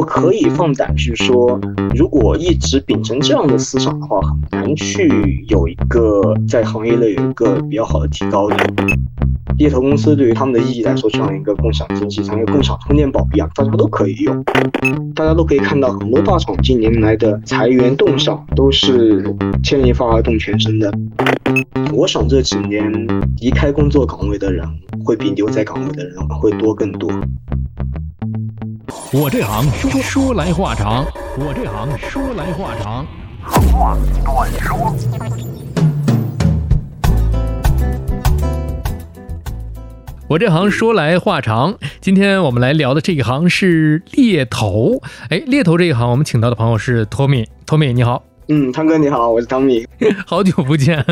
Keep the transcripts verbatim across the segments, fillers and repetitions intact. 我可以放胆去说，如果一直秉承这样的思想的话，很难去有一个在行业内有一个比较好的提高的。猎头公司对于他们的意义来说，这样一个共享经济，像一个共享充电宝一样，大家都可以用。大家都可以看到，很多大厂近年来的裁员动向都是牵一发而动全身的。我想这几年离开工作岗位的人，会比留在岗位的人会多更多。我这行说说来话长，我这行说来话长，话短说。我这行说来话长，今天我们来聊的这一行是猎头。哎，猎头这一行，我们请到的朋友是 Tommy。Tommy 你好。嗯，汤哥你好，我是 Tommy。好久不见。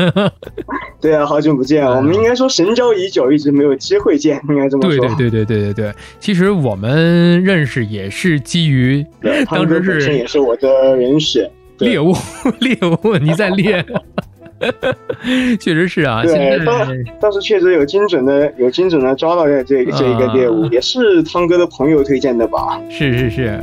对啊，好久不见，我们应该说神交已久，一直没有机会见，应该这么说。对对对对对对，其实我们认识也是基于当时是也是我的人选猎物，猎物你在猎。确实是啊，对，当时确实有精准的有精准的抓到这这个、啊、这一个猎物，也是汤哥的朋友推荐的吧？是是是。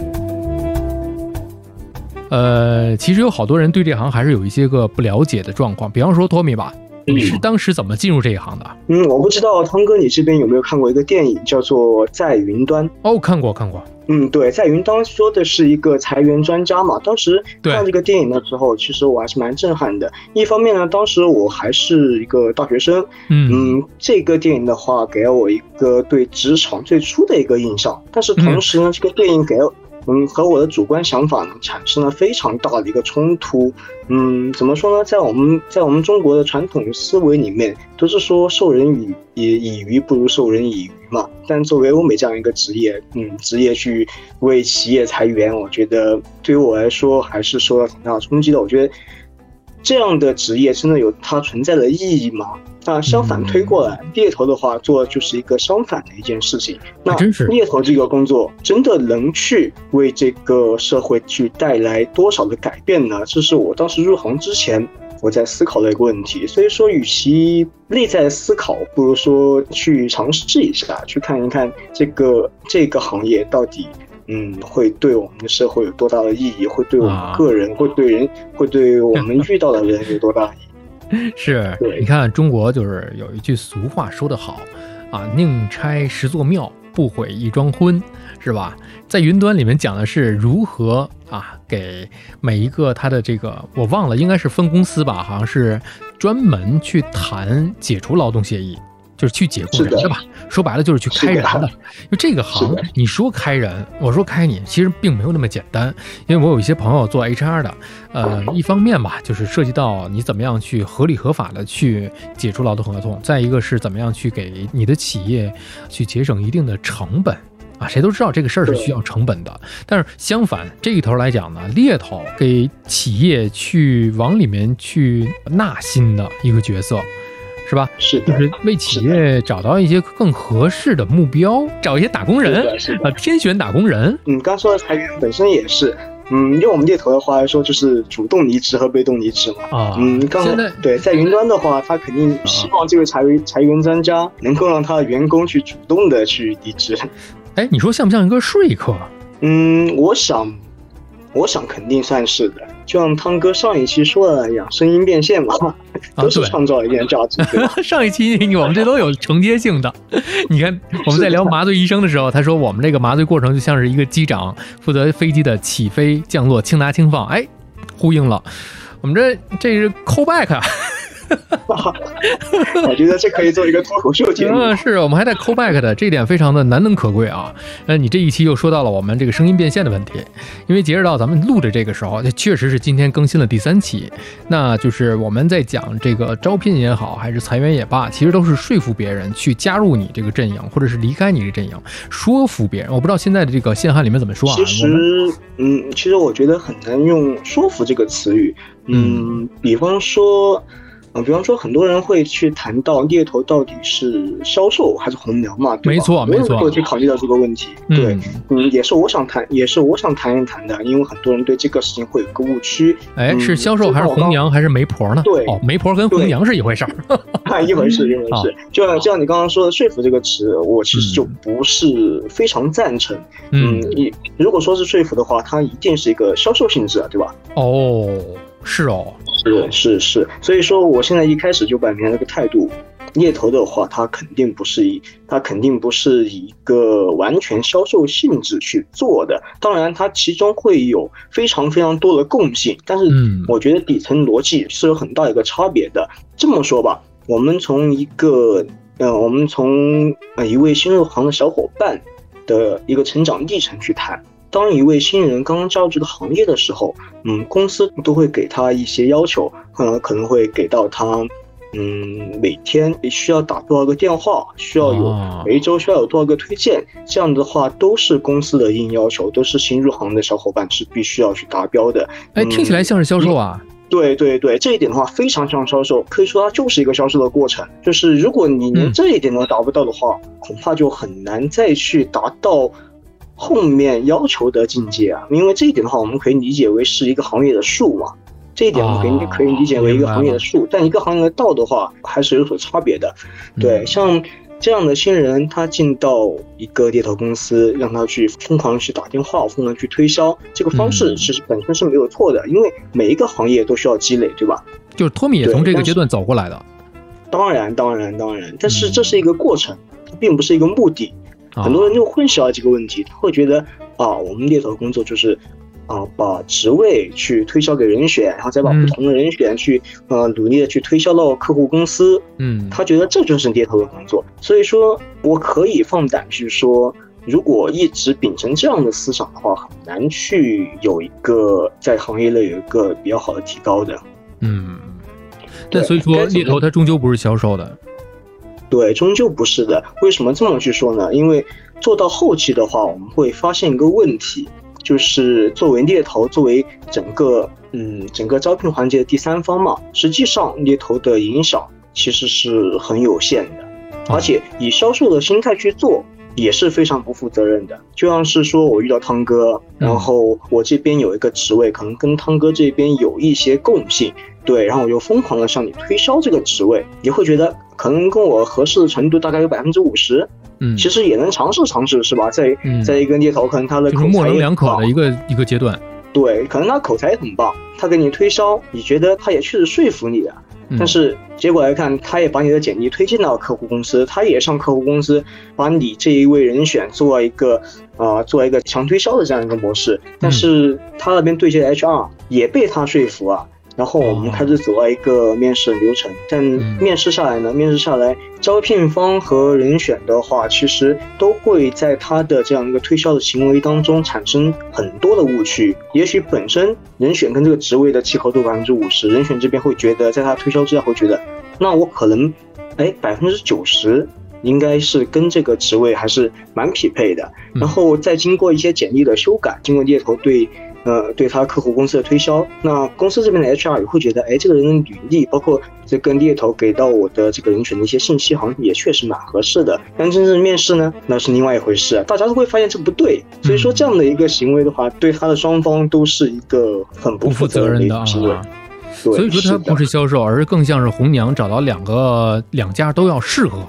呃，其实有好多人对这行还是有一些个不了解的状况，比方说托米吧。你是当时怎么进入这一行的？嗯，我不知道汤哥你这边有没有看过一个电影叫做《在云端》。哦，看过看过。嗯，对，《在云端》说的是一个裁员专家嘛。当时看这个电影的时候，其实我还是蛮震撼的。一方面呢，当时我还是一个大学生。嗯, 嗯这个电影的话，给我一个对职场最初的一个印象。但是同时呢，嗯、这个电影给我。嗯，和我的主观想法呢产生了非常大的一个冲突。嗯，怎么说呢？在我们在我们中国的传统思维里面，都是说授人以以以鱼不如授人以渔嘛。但作为欧美这样一个职业，嗯，职业去为企业裁员，我觉得对于我来说还是受到挺大的冲击的。我觉得这样的职业真的有它存在的意义吗？那相反推过来，猎头的话做就是一个相反的一件事情。那猎头这个工作真的能去为这个社会去带来多少的改变呢？这是我当时入行之前我在思考的一个问题。所以说，与其内在思考，不如说去尝试一下，去看一看这个这个行业到底。嗯，会对我们的社会有多大的意义？会对我们个人，啊、会对人，会对我们遇到的人有多大意义？是，你看中国就是有一句俗话说得好啊，宁拆十座庙，不毁一桩婚，是吧？在云端里面讲的是如何啊，给每一个他的这个我忘了，应该是分公司吧，好像是专门去谈解除劳动协议。就是去解雇人的吧，说白了就是去开人的。因为这个行，你说开人，我说开你，其实并没有那么简单。因为我有一些朋友做 H R 的，呃，一方面吧，就是涉及到你怎么样去合理合法的去解除劳动合同；再一个是怎么样去给你的企业去节省一定的成本。啊，谁都知道这个事儿是需要成本的，但是相反这一头来讲呢，猎头给企业去往里面去纳新的一个角色。是吧？是的，就是为企业找到一些更合适的目标，找一些打工人啊，天选打工人。嗯，刚说的裁员本身也是，嗯，用我们猎头的话来说，就是主动离职和被动离职嘛。啊，嗯，刚才对，在云端的话，他肯定希望这位裁员裁员专家能够让他的员工去主动的去离职。哎，你说像不像一个说客？嗯，我想。我想肯定算是的，就像汤哥上一期说的一样，声音变现嘛，都是创造一点价值。啊、上一期我们这都有承接性的。你看我们在聊麻醉医生的时候，他说我们这个麻醉过程就像是一个机长负责飞机的起飞、降落、轻拿轻放，哎，呼应了。我们这这是 callback 啊。我觉得这可以做一个脱口秀节目。嗯，是我们还在 callback 的，这一点非常的难能可贵啊。那你这一期又说到了我们这个声音变现的问题，因为截止到咱们录的这个时候，确实是今天更新了第三期，那就是我们在讲这个招聘也好，还是裁员也罢，其实都是说服别人去加入你这个阵营，或者是离开你这个阵营，说服别人。我不知道现在的这个限汉里面怎么说啊？其实，嗯，其实我觉得很难用"说服"这个词语。嗯，比方说。呃，比方说很多人会去谈到猎头到底是销售还是红苗嘛，对吧？没错，没错，会去考虑到这个问题。嗯、对，嗯，也是我想谈，也是我想谈一谈的，因为很多人对这个事情会有个误区。哎、嗯，是销售还是红娘还是媒婆呢？对，哦，媒婆跟红娘是一回事儿，一回事，一回事。就像就像你刚刚说的"说服"这个词，我其实就不是非常赞成。嗯，嗯如果说是说服的话，它一定是一个销售性质啊，对吧？哦，是哦。是是是，所以说我现在一开始就摆明了这个态度，猎头的话，它肯定不是一，它肯定不是一个完全销售性质去做的。当然，它其中会有非常非常多的共性，但是我觉得底层逻辑是有很大一个差别的。这么说吧，我们从一个，呃，我们从呃一位新入行的小伙伴的一个成长历程去谈。当一位新人刚刚加入这个行业的时候，嗯，公司都会给他一些要求，呃，可能会给到他，嗯，每天需要打多少个电话，需要有每一周需要有多少个推荐，这样的话都是公司的硬要求，都是新入行的小伙伴是必须要去达标的。哎、嗯，听起来像是销售啊。嗯对对对，这一点的话非常像销售，可以说它就是一个销售的过程。就是如果你连这一点都达不到的话，嗯、恐怕就很难再去达到后面要求的境界啊。因为这一点的话，我们可以理解为是一个行业的术嘛。这一点我们可以、哦、可以理解为一个行业的术，但一个行业的道的话还是有所差别的。对，嗯、像这样的新人，他进到一个猎头公司，让他去疯狂去打电话，疯狂去推销，这个方式其实本身是没有错的，嗯、因为每一个行业都需要积累，对吧？就是托米也从这个阶段走过来的。当然，当然，当然，但是这是一个过程，嗯、并不是一个目的。很多人就混淆了这个问题，他会觉得啊，我们猎头工作就是。啊，把职位去推销给人选，然后再把不同的人选去、嗯、呃努力的去推销到客户公司。嗯，他觉得这就是猎头的工作。所以说，我可以放胆去说，如果一直秉承这样的思想的话，很难去有一个在行业内有一个比较好的提高的。嗯，但所以说猎头它终究不是销售的。对，终究不是的。为什么这么去说呢？因为做到后期的话，我们会发现一个问题。就是作为猎头，作为整个嗯整个招聘环节的第三方嘛，实际上猎头的影响其实是很有限的，而且以销售的心态去做也是非常不负责任的。就像是说我遇到汤哥，然后我这边有一个职位，可能跟汤哥这边有一些共性，对，然后我就疯狂的向你推销这个职位，你会觉得可能跟我合适的程度大概有百分之五十。嗯，其实也能尝试尝试，是吧？在、嗯、在一个猎头，可能他的口才也很棒，就是模棱两可的一个一个阶段。对，可能他口才也很棒，他给你推销，你觉得他也确实说服你了，嗯、但是结果来看，他也把你的简历推荐到客户公司，他也向客户公司把你这一位人选做一个啊、呃，做一个强推销的这样一个模式。但是他那边对接的 H R 也被他说服啊。然后我们开始走到一个面试流程，但面试下来呢，面试下来，招聘方和人选的话，其实都会在他的这样一个推销的行为当中产生很多的误区。也许本身人选跟这个职位的契合度百分之五十，人选这边会觉得，在他推销之下会觉得，那我可能，哎，百分之九十。应该是跟这个职位还是蛮匹配的，然后再经过一些简历的修改，经过猎头对，呃，对他客户公司的推销，那公司这边的 H R 也会觉得，哎，这个人的履历，包括这跟猎头给到我的这个人选的一些信息，好像也确实蛮合适的。但真正面试呢，那是另外一回事，大家都会发现这不对。所以说这样的一个行为的话，对他的双方都是一个很不负责任的行为。所以说它不是销售，而是更像是红娘找到两个两家都要适合，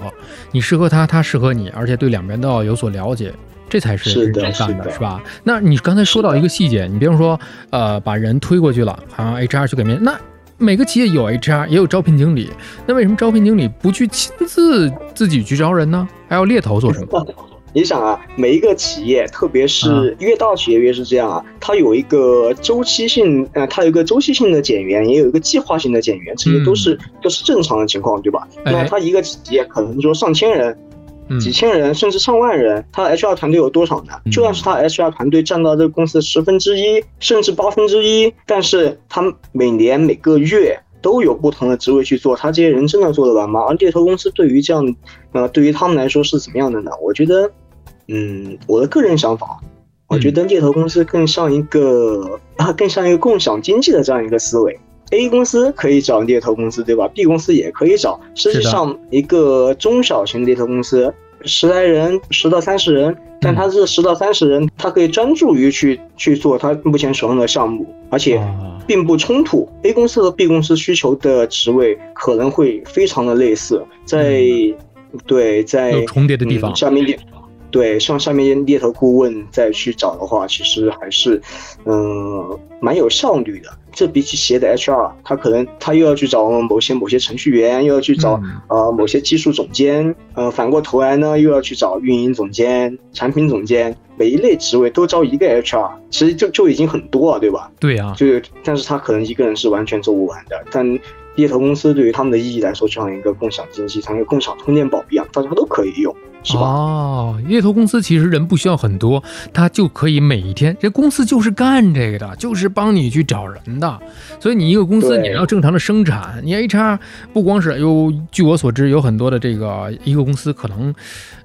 你适合他，他适合你，而且对两边都要有所了解，这才是人干的，是的，是吧？那你刚才说到一个细节，你比如说，呃，把人推过去了，好像 H R 去给面，那每个企业有 H R 也有招聘经理，那为什么招聘经理不去亲自自己去招人呢？还要猎头做什么？你想啊，每一个企业，特别是越大企业越是这样啊，它有一个周期性，呃，它有一个周期性的减员，也有一个计划性的减员，这些都是、嗯、都是正常的情况，对吧？那它一个企业可能说上千人、哎、几千人，甚至上万人，它的 H R 团队有多少呢？嗯、就算是它 H R 团队占到这个公司的十分之一，甚至八分之一，但是它每年每个月。都有不同的职位去做，他这些人真的做得完吗？而猎头公司对于这样，呃，对于他们来说是怎么样的呢？我觉得，嗯，我的个人想法，我觉得猎头公司更像一个，啊，更像一个共享经济的这样一个思维。A 公司可以找猎头公司，对吧 ？B 公司也可以找。实际上，一个中小型猎头公司，十来人，十到三十人，但他这十到三十人，他可以专注于去去做他目前手上的项目，而且并不冲突。A 公司和 B 公司需求的职位可能会非常的类似，在、嗯、对在有重叠的地方，嗯、下面点。对，像下面猎头顾问再去找的话，其实还是，嗯，蛮有效率的。这比起企业的 H R， 他可能他又要去找某些某些程序员，又要去找、嗯、呃某些技术总监，呃，反过头来呢又要去找运营总监、产品总监，每一类职位都招一个 H R， 其实就就已经很多了，对吧？对啊，就但是他可能一个人是完全做不完的，但。猎头公司对于他们的意义来说，就像一个共享经济，像一个共享充电宝一样，大家都可以用，是吧？哦，猎头公司其实人不需要很多，他就可以每一天，这公司就是干这个的，就是帮你去找人的。所以你一个公司，你要正常的生产，你 H R 不光是有，据我所知，有很多的这个一个公司可能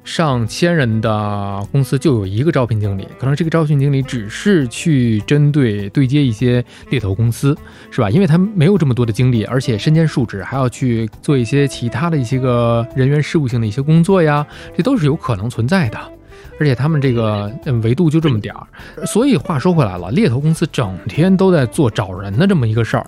上千人的公司就有一个招聘经理，可能这个招聘经理只是去针对对接一些猎头公司，是吧？因为他没有这么多的精力，而且。身兼数职，还要去做一些其他的一些个人员事务性的一些工作呀，这都是有可能存在的。而且他们这个维度就这么点儿，所以话说回来了，猎头公司整天都在做找人的这么一个事儿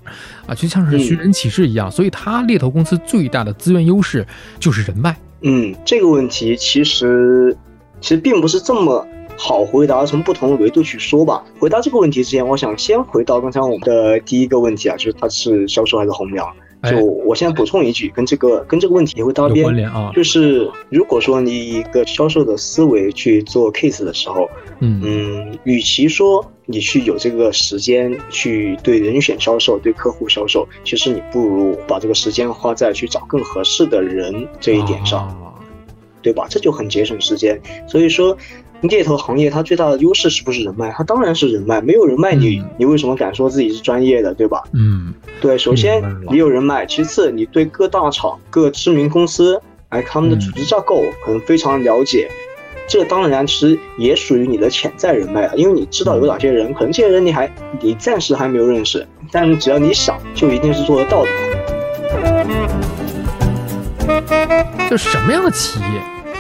啊，就像是寻人启事一样。所以，他猎头公司最大的资源优势就是人脉。嗯，这个问题其实其实并不是这么。好回答，从不同的维度去说吧。回答这个问题之前，我想先回到刚才我们的第一个问题啊，就是它是销售还是弘扬？就我现在补充一句，跟这个跟这个问题也会搭边啊。就是如果说你以一个销售的思维去做 case 的时候，嗯嗯，与其说你去有这个时间去对人选销售、对客户销售，其实你不如把这个时间花在去找更合适的人这一点上，啊、对吧？这就很节省时间。所以说。猎头行业它最大的优势是不是人脉？它当然是人脉，没有人脉你、嗯、你为什么敢说自己是专业的，对吧？嗯，对，首先你有人脉，其次你对各大厂、各知名公司，哎，他们的组织架构可能非常了解。嗯这当然其实也属于你的潜在人脉了，因为你知道有哪些人，可能这些人你还你暂时还没有认识，但只要你想，就一定是做得到的。就什么样的企业？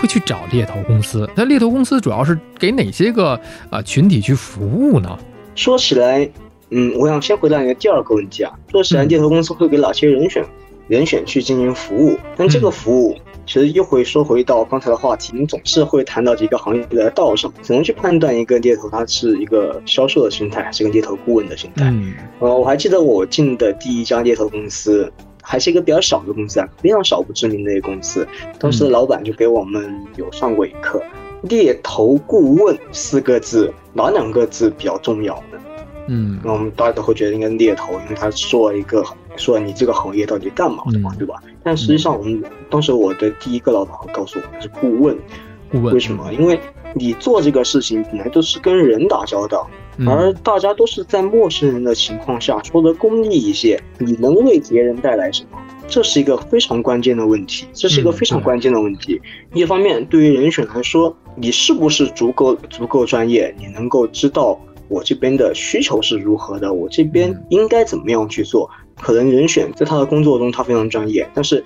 会去找猎头公司，那猎头公司主要是给哪些个、呃、群体去服务呢？说起来，嗯，我想先回答你的第二个问题啊。说起来，猎头公司会给哪些人选、嗯、人选去进行服务？但这个服务、嗯、其实又会说回到刚才的话题，你总是会谈到一个行业的道上，怎么去判断一个猎头它是一个销售的形态，还是一个猎头顾问的形态？嗯，呃，我还记得我进的第一家猎头公司。还是一个比较小的公司啊，非常少不知名的一个公司。当时的老板就给我们有上过一课，嗯、猎头顾问四个字，哪两个字比较重要呢？嗯，那我们大家都会觉得应该猎头，因为他说一个说你这个行业到底干嘛的嘛，嗯、对吧？但实际上，我们当时我的第一个老板会告诉我们是顾问，顾问为什么？因为你做这个事情本来都是跟人打交道。而大家都是在陌生人的情况下说的功利一些，你能为别人带来什么？这是一个非常关键的问题，这是一个非常关键的问题。嗯、一方面，对于人选来说，你是不是足够足够专业？你能够知道我这边的需求是如何的，我这边应该怎么样去做？可能人选在他的工作中他非常专业，但是。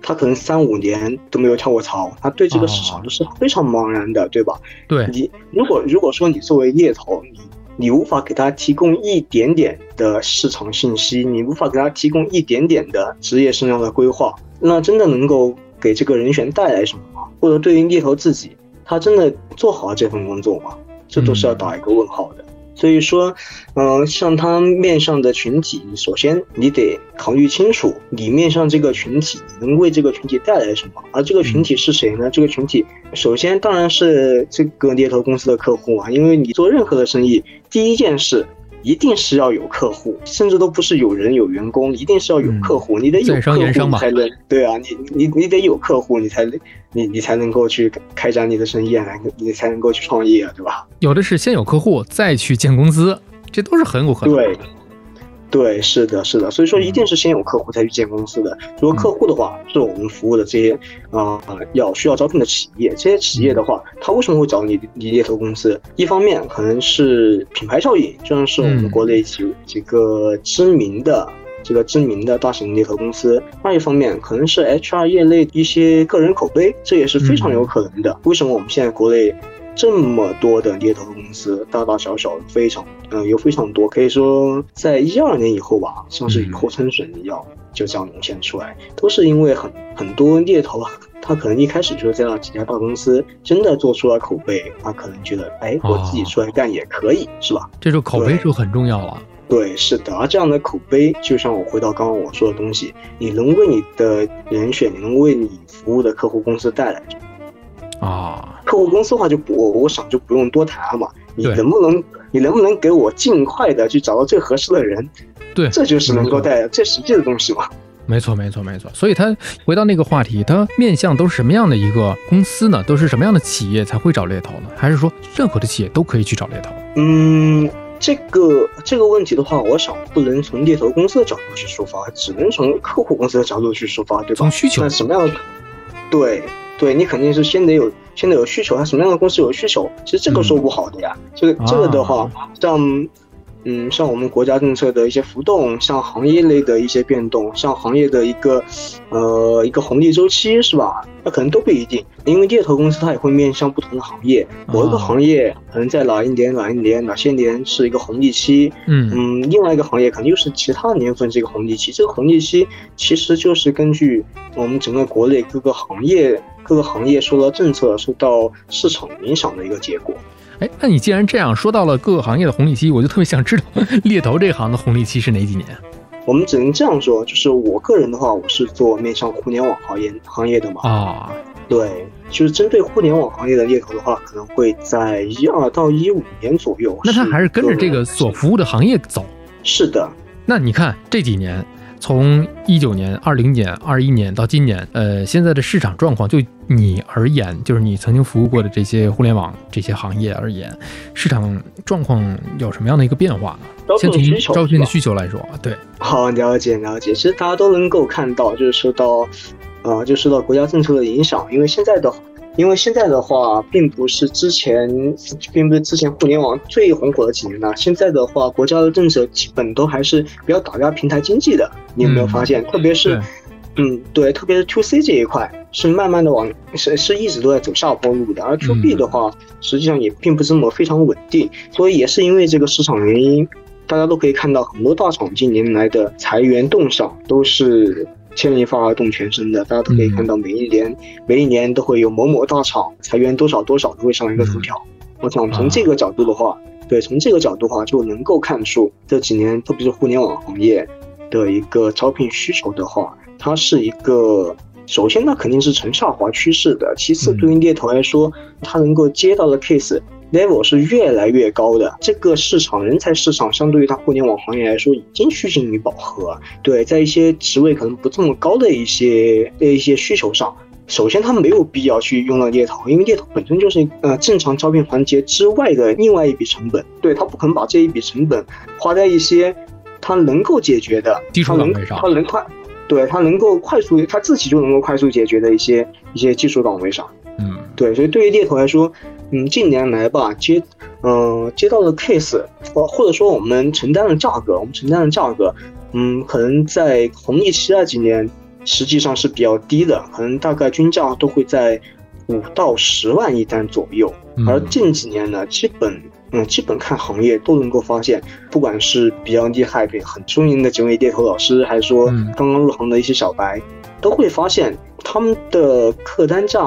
他可能三五年都没有跳过槽，他对这个市场都是非常茫然的，哦、对吧？对你，如果如果说你作为猎头，你你无法给他提供一点点的市场信息，你无法给他提供一点点的职业生涯的规划，那真的能够给这个人选带来什么吗？或者对于猎头自己，他真的做好这份工作吗？这都是要打一个问号的。嗯所以说，嗯、呃，像他面向的群体，首先你得考虑清楚，你面向这个群体能为这个群体带来什么，而这个群体是谁呢？这个群体首先当然是这个猎头公司的客户啊，因为你做任何的生意，第一件事一定是要有客户，甚至都不是有人有员工，一定是要有客户，嗯、你得有客户你才能对啊，你你你得有客户，你才能。你你才能够去开展你的生意啊，你才能够去创业啊，对吧？有的是先有客户，再去建公司，这都是很有可能的。对，对，是的，是的。所以说，一定是先有客户才去建公司的。嗯、如果客户的话，是我们服务的这些啊、呃、要需要招聘的企业，这些企业的话，他为什么会找你你猎头公司？一方面可能是品牌效应，就像是我们国内几、嗯、几个知名的。这个知名的大型猎头公司。另一方面，可能是 H R 业内一些个人口碑，这也是非常有可能的。嗯、为什么我们现在国内这么多的猎头公司，大大小小非常，嗯、呃，有非常多，可以说在一二年以后吧，像是雨后春笋一样，就这样涌现出来，都是因为很很多猎头啊。他可能一开始就是在那几家大公司真的做出了口碑，他可能觉得哎，我自己出来干也可以、哦、是吧，这种口碑就很重要了。 对, 对，是的，这样的口碑就像我回到刚刚我说的东西，你能为你的人选，你能为你服务的客户公司带来啊、哦，客户公司的话就我我想就不用多谈嘛，你能不能你能不能给我尽快的去找到最合适的人，对，这就是能够带来最实际的东西嘛。没错没错没错，所以他回到那个话题，他面向都是什么样的一个公司呢？都是什么样的企业才会找猎头呢？还是说任何的企业都可以去找猎头？嗯，这个这个问题的话，我想不能从猎头公司的角度去出发，只能从客户公司的角度去出发，对吧？从需求，那什么样的？对对，你肯定是先得有先得有需求，还什么样的公司有需求？其实这个说不好的呀，嗯、这个这个的话，啊、像。嗯，像我们国家政策的一些浮动，像行业类的一些变动，像行业的一个，呃，一个红利周期是吧？那可能都不一定，因为猎头公司它也会面向不同的行业，某一个行业可能在哪一年、哪一年、哪些年是一个红利期，嗯嗯，另外一个行业可能又是其他年份是一个红利期。这个红利期其实就是根据我们整个国内各个行业、各个行业受到政策、受到市场影响的一个结果。哎，那你既然这样说到了各个行业的红利期，我就特别想知道猎头这行的红利期是哪几年？我们只能这样说，就是我个人的话，我是做面向互联网行业行业的嘛。啊、哦，对，就是针对互联网行业的猎头的话，可能会在一二到一五年左右。那他还是跟着这个所服务的行业走。是的。那你看这几年，从一九年、二零年、二一年到今年，呃，现在的市场状况就。你而言，就是你曾经服务过的这些互联网这些行业而言，市场状况有什么样的一个变化呢？先从招聘的需求来说，对，好，了解了解。其实大家都能够看到，就是受到，呃，就受到国家政策的影响，因为现在的。因为现在的话，并不是之前，并不是之前互联网最红火的几年了、啊。现在的话，国家的政策基本都还是比较打压平台经济的。你有没有发现？嗯、特别是，嗯，对，特别是 to C 这一块是慢慢的往是是一直都在走下坡路的，而 to B 的话，嗯、实际上也并不是那么非常稳定。所以也是因为这个市场原因，大家都可以看到很多大厂近年来的裁员动向都是。牵一发而动全身的，大家都可以看到，每一年、嗯、每一年都会有某某大厂裁员多少多少都会上一个头条。嗯、我想从这个角度的话，啊、对，从这个角度的话就能够看出这几年，特别是互联网行业的一个招聘需求的话，它是一个首先它肯定是呈下滑趋势的，其次对于猎头来说，嗯、它能够接到的 case。level 是越来越高的，这个市场人才市场相对于它互联网行业来说已经趋近于饱和。对，在一些职位可能不这么高的一些一些需求上，首先它没有必要去用到猎头，因为猎头本身就是呃正常招聘环节之外的另外一笔成本。对，它不肯把这一笔成本花在一些它能够解决的基础岗位上，它能快，对，它能够快速，它自己就能够快速解决的一些一些技术岗位上。嗯，对，所以对于猎头来说。嗯，近年来吧，接，嗯、呃，接到的 case， 或或者说我们承担的价格，我们承担的价格，嗯，可能在红利期那几年，实际上是比较低的，可能大概均价都会在五到十万一单左右。而近几年呢，基本，嗯，基本看行业都能够发现，不管是比较厉害、很出名的几位猎头老师，还是说刚刚入行的一些小白，都会发现他们的客单价。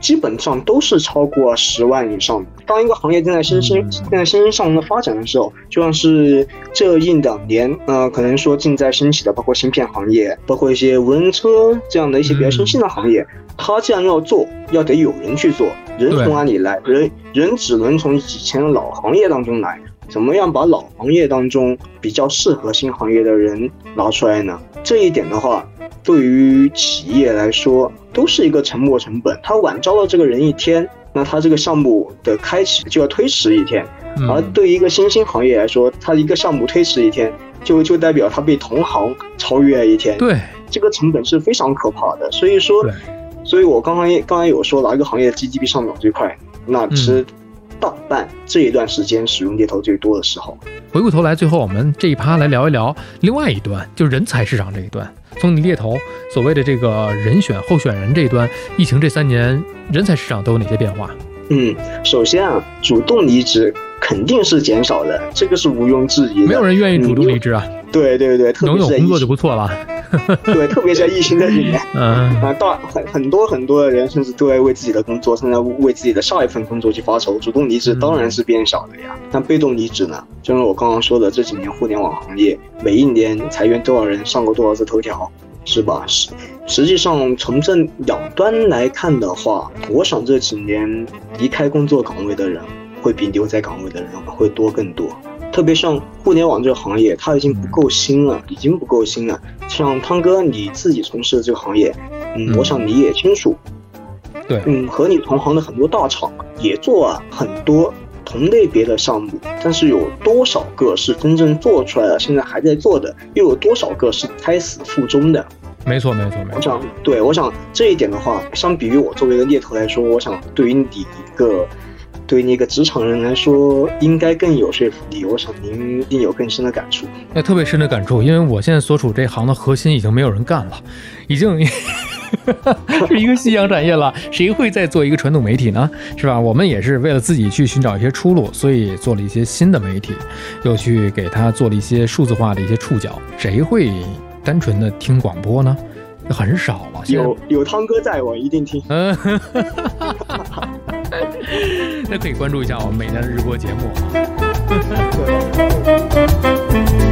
基本上都是超过十万以上的。当一个行业正在欣欣正在欣欣向荣的发展的时候，就像是这一两年，呃，可能说正在兴起的，包括芯片行业，包括一些无人车这样的一些比较新兴的行业，它既然要做，要得有人去做，人从哪里来？人人只能从以前的老行业当中来。怎么样把老行业当中比较适合新行业的人拿出来呢？这一点的话，对于企业来说都是一个沉没成本。他晚招到这个人一天，那他这个项目的开启就要推迟一天。嗯、而对于一个新兴行业来说，他一个项目推迟一天，就就代表他被同行超越一天。对，这个成本是非常可怕的。所以说，所以我刚刚刚才有说哪一个行业 G D P 上涨最快，那其实到一半这一段时间使用猎头最多的时候。回过头来，最后我们这一趴来聊一聊另外一端，就人才市场这一端。从你猎头所谓的这个人选候选人这一端，疫情这三年人才市场都有哪些变化？嗯，首先啊，主动离职肯定是减少的，这个是毋庸置疑的。没有人愿意主动离职啊。嗯、对对对，特别是能有工作就不错了。对，特别是在疫情的里面，嗯啊，到很很多很多的人甚至都在为自己的工作，甚至为自己的上一份工作去发愁。主动离职当然是变少的呀。那、嗯、被动离职呢？正如我刚刚说的，这几年互联网行业每一年裁员多少人，上过多少次头条，是吧？实实际上从这两端来看的话，我想这几年离开工作岗位的人会比留在岗位的人会多更多。特别像互联网这个行业，它已经不够新了，已经不够新了。像汤哥你自己从事的这个行业，嗯，嗯我想你也清楚，对，嗯，和你同行的很多大厂也做了很多同类别的项目，但是有多少个是真正做出来了，现在还在做的，又有多少个是胎死腹中的？没错，没错，没错。我想，对，我想这一点的话，相比于我作为一个猎头来说，我想对于你一个。对于那个职场人来说应该更有说服力，我想您一定有更深的感触。那特别深的感触，因为我现在所处这行的核心已经没有人干了，已经是一个夕阳产业了，谁会再做一个传统媒体呢？是吧？我们也是为了自己去寻找一些出路，所以做了一些新的媒体，又去给它做了一些数字化的一些触角。谁会单纯的听广播呢？很少了。有有汤哥在我一定听。嗯那可以关注一下我们每天的日播节目啊。